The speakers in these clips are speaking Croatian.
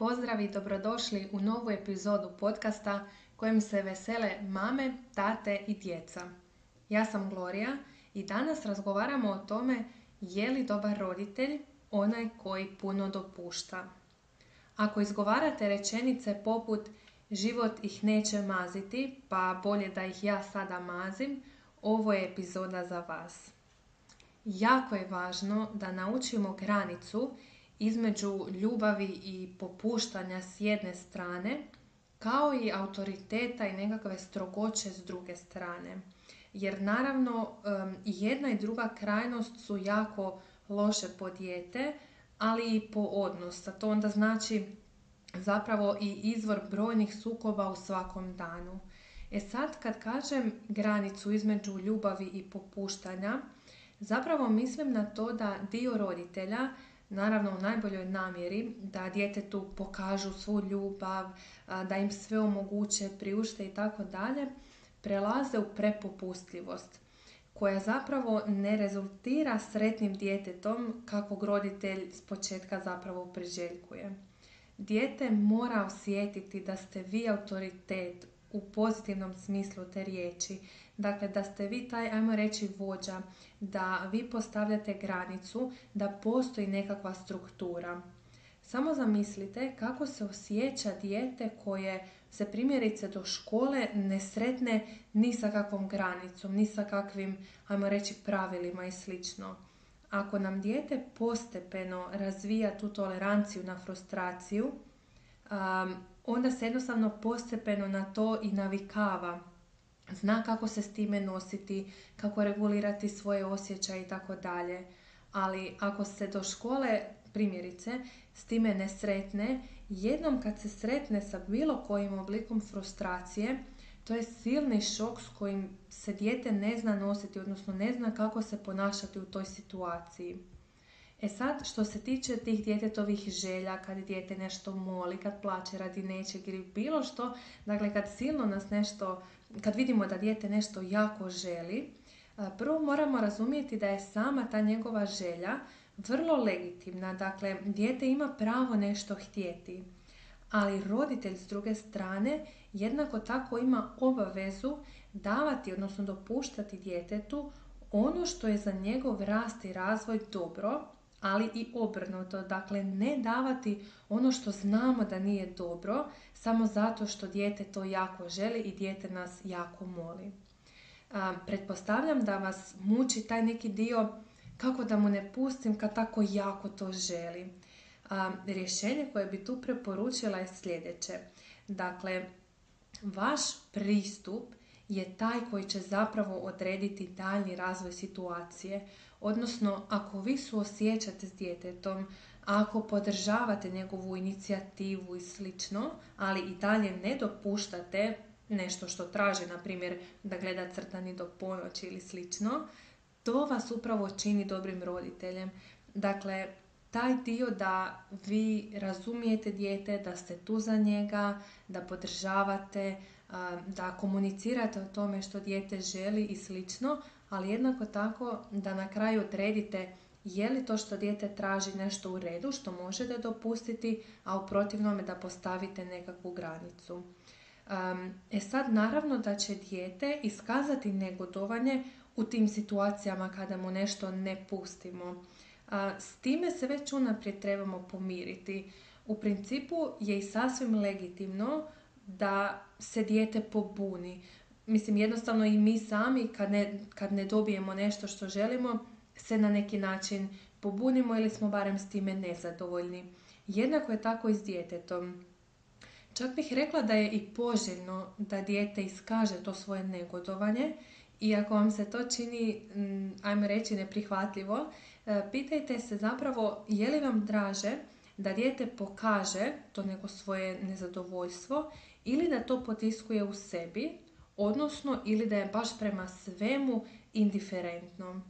Pozdrav i dobrodošli u novu epizodu podcasta kojim se vesele mame, tate i djeca. Ja sam Gloria i danas razgovaramo o tome je li dobar roditelj onaj koji puno dopušta. Ako izgovarate rečenice poput život ih neće maziti, pa bolje da ih ja sada mazim, ovo je epizoda za vas. Jako je važno da naučimo granicu između ljubavi i popuštanja s jedne strane, kao i autoriteta i nekakve strogoće s druge strane. Jer naravno jedna i druga krajnost su jako loše po dijete, ali i po odnos. A to onda znači zapravo i izvor brojnih sukoba u svakom danu. E sad kad kažem granicu između ljubavi i popuštanja, zapravo mislim na to da dio roditelja, naravno u najboljoj namjeri, da djetetu pokažu svu ljubav, da im sve omoguće, priušte i tako dalje, prelaze u prepopustljivost koja zapravo ne rezultira sretnim djetetom kakvog roditelj s početka zapravo priželjkuje. Dijete mora osjetiti da ste vi autoritet u pozitivnom smislu te riječi. Dakle, da ste vi taj, ajmo reći, vođa, da vi postavljate granicu, da postoji nekakva struktura. Samo zamislite kako se osjeća dijete koje se primjerice do škole ne sretne ni sa kakvom granicom, ni sa kakvim, ajmo reći, pravilima i slično. Ako nam dijete postepeno razvija tu toleranciju na frustraciju, onda se jednostavno postepeno na to i navikava. Zna kako se s time nositi, kako regulirati svoje osjećaje i tako dalje. Ali ako se do škole, primjerice, s time ne sretne, jednom kad se sretne sa bilo kojim oblikom frustracije, to je silni šok s kojim se dijete ne zna nositi, odnosno ne zna kako se ponašati u toj situaciji. E sad, što se tiče tih djetetovih želja, kad dijete nešto moli, kad plače radi nečeg ili bilo što, dakle kad silno nas nešto, kad vidimo da dijete nešto jako želi, prvo moramo razumjeti da je sama ta njegova želja vrlo legitimna. Dakle, dijete ima pravo nešto htjeti, ali roditelj s druge strane jednako tako ima obavezu davati, odnosno dopuštati djetetu ono što je za njegov rast i razvoj dobro, ali i obrnuto. Dakle, ne davati ono što znamo da nije dobro samo zato što dijete to jako želi i dijete nas jako moli. Pretpostavljam da vas muči taj neki dio kako da mu ne pustim kad tako jako to želi. Rješenje koje bi tu preporučila je sljedeće. Dakle, vaš pristup je taj koji će zapravo odrediti daljnji razvoj situacije. Odnosno, ako vi suosjećate s djetetom, ako podržavate njegovu inicijativu i slično, ali i dalje ne dopuštate nešto što traži, na primjer da gleda crtani do ponoći ili slično, to vas upravo čini dobrim roditeljem. Dakle, taj dio da vi razumijete dijete, da ste tu za njega, da podržavate, da komunicirate o tome što dijete želi i slično, ali jednako tako da na kraju odredite je li to što dijete traži nešto u redu, što možete dopustiti, a u protivnome da postavite nekakvu granicu. E sad, naravno da će dijete iskazati negodovanje u tim situacijama kada mu nešto ne pustimo. S time se već unaprijed trebamo pomiriti. U principu je i sasvim legitimno da se dijete pobuni. Mislim, jednostavno i mi sami kad ne dobijemo nešto što želimo, se na neki način pobunimo ili smo barem s time nezadovoljni. Jednako je tako i s djetetom. Čak bih rekla da je i poželjno da dijete iskaže to svoje negodovanje i ako vam se to čini, ajmo reći, neprihvatljivo, pitajte se zapravo je li vam draže da dijete pokaže to neko svoje nezadovoljstvo ili da to potiskuje u sebi, odnosno ili da je baš prema svemu indiferentno.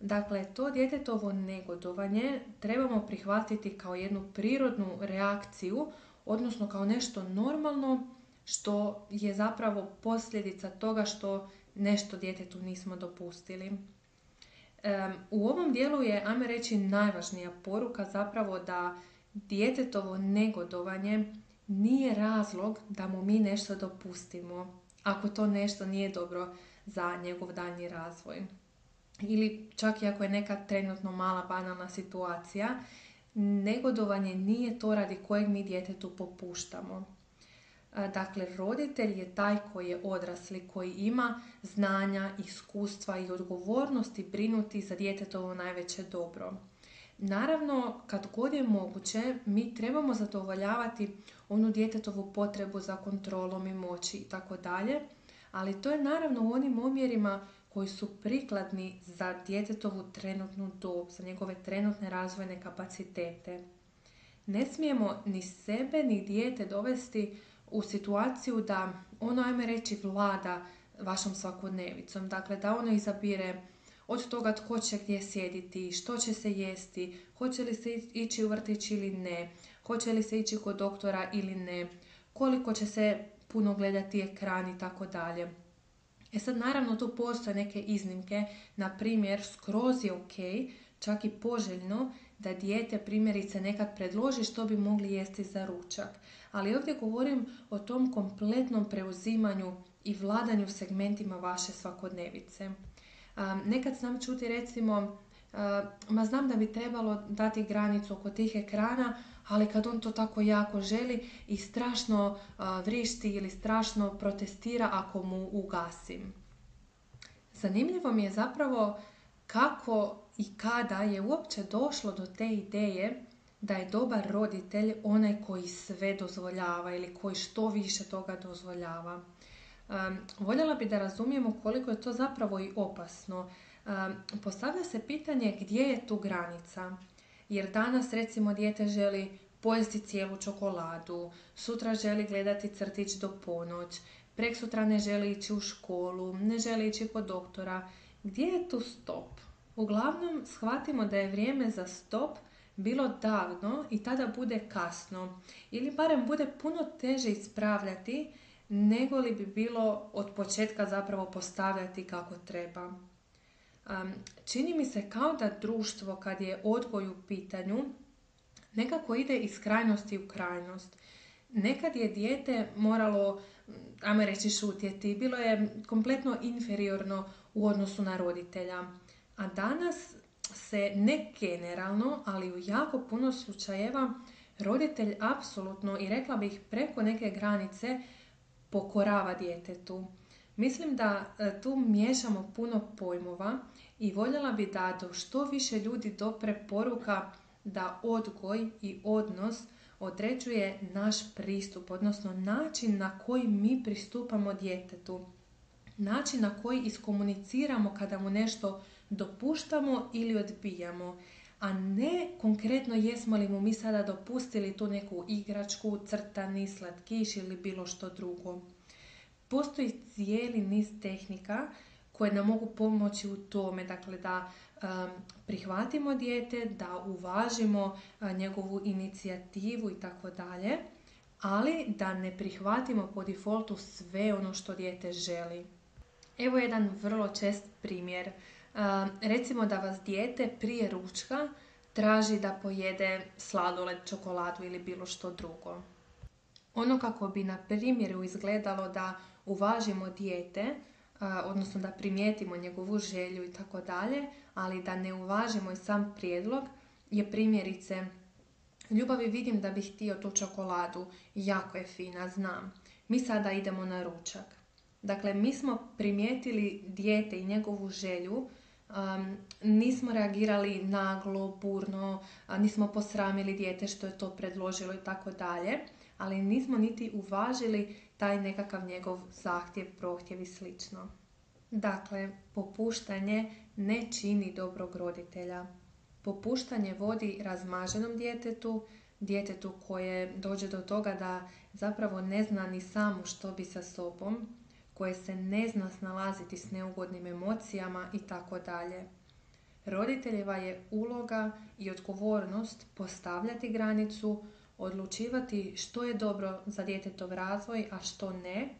Dakle, to djetetovo negodovanje trebamo prihvatiti kao jednu prirodnu reakciju, odnosno kao nešto normalno što je zapravo posljedica toga što nešto djetetu nismo dopustili. U ovom dijelu je, ajmo reći, najvažnija poruka zapravo da Djetetovo negodovanje nije razlog da mu mi nešto dopustimo, ako to nešto nije dobro za njegov daljnji razvoj. Ili čak i ako je neka trenutno mala banalna situacija, negodovanje nije to radi kojeg mi djetetu popuštamo. Dakle, roditelj je taj koji je odrasli, koji ima znanja, iskustva i odgovornosti brinuti za djetetovo najveće dobro. Naravno, kad god je moguće, mi trebamo zadovoljavati onu djetetovu potrebu za kontrolom i moći itd., ali to je naravno u onim omjerima koji su prikladni za djetetovu trenutnu dob, za njegove trenutne razvojne kapacitete. Ne smijemo ni sebe ni dijete dovesti u situaciju da ono, ajme reći, vlada vašom svakodnevicom. Dakle, da ono izabire od toga tko će gdje sjediti, što će se jesti, hoće li se ići u vrtić ili ne, hoće li se ići kod doktora ili ne, koliko će se puno gledati ekran i tako dalje. E sad, naravno, tu postoje neke iznimke, na primjer, skroz je ok, čak i poželjno, da dijete primjerice nekad predloži što bi mogli jesti za ručak. Ali ovdje govorim o tom kompletnom preuzimanju i vladanju segmentima vaše svakodnevice. Nekad znam čuti, recimo, ma znam da bi trebalo dati granicu oko tih ekrana, ali kad on to tako jako želi i strašno vrišti ili strašno protestira ako mu ugasim. Zanimljivo mi je zapravo kako i kada je uopće došlo do te ideje da je dobar roditelj onaj koji sve dozvoljava ili koji što više toga dozvoljava. Voljela bi da razumijemo koliko je to zapravo i opasno. Postavlja se pitanje gdje je tu granica. Jer danas, recimo, dijete želi pojesti cijelu čokoladu, sutra želi gledati crtić do ponoć, preksutra ne želi ići u školu, ne želi ići kod doktora. Gdje je tu stop? Uglavnom, shvatimo da je vrijeme za stop bilo davno i tada bude kasno. Ili barem bude puno teže ispravljati nego li bi bilo od početka zapravo postavljati kako treba. Čini mi se kao da društvo, kad je odgoj u pitanju, nekako ide iz krajnosti u krajnost. Nekad je dijete moralo, ajmo reći, šutjeti, bilo je kompletno inferiorno u odnosu na roditelja. A danas se, ne generalno, ali u jako puno slučajeva, roditelj apsolutno i rekla bih preko neke granice pokorava djetetu. Mislim da tu miješamo puno pojmova i voljela bi da do što više ljudi dopre poruka da odgoj i odnos određuje naš pristup, odnosno način na koji mi pristupamo djetetu, način na koji iskomuniciramo kada mu nešto dopuštamo ili odbijamo, a ne konkretno jesmo li mu mi sada dopustili tu neku igračku, crtani, slatkiš ili bilo što drugo. Postoji cijeli niz tehnika koje nam mogu pomoći u tome, dakle, da prihvatimo dijete, da uvažimo njegovu inicijativu i tako dalje, ali da ne prihvatimo po defaultu sve ono što dijete želi. Evo jedan vrlo čest primjer. Recimo da vas dijete prije ručka traži da pojede sladoled, čokoladu ili bilo što drugo. Ono kako bi na primjeru izgledalo da uvažimo dijete, odnosno da primijetimo njegovu želju i tako dalje, ali da ne uvažimo i sam prijedlog, je primjerice: ljubavi, vidim da bih htio tu čokoladu, jako je fina, znam. Mi sada idemo na ručak. Dakle, mi smo primijetili dijete i njegovu želju, nismo reagirali naglo, burno, nismo posramili dijete što je to predložilo i tako dalje, ali nismo niti uvažili taj nekakav njegov zahtjev, prohtjev i slično. Dakle, popuštanje ne čini dobrog roditelja. Popuštanje vodi razmaženom djetetu, djetetu koje dođe do toga da zapravo ne zna ni samo što bi sa sobom, koje se ne zna snalaziti s neugodnim emocijama i tako dalje. Roditeljeva je uloga i odgovornost postavljati granicu, odlučivati što je dobro za djetetov razvoj, a što ne,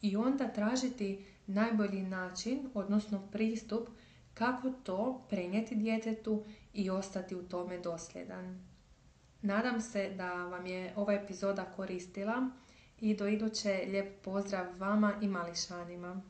i onda tražiti najbolji način, odnosno pristup, kako to prenijeti djetetu i ostati u tome dosljedan. Nadam se da vam je ova epizoda koristila i do iduće lijep pozdrav vama i mališanima.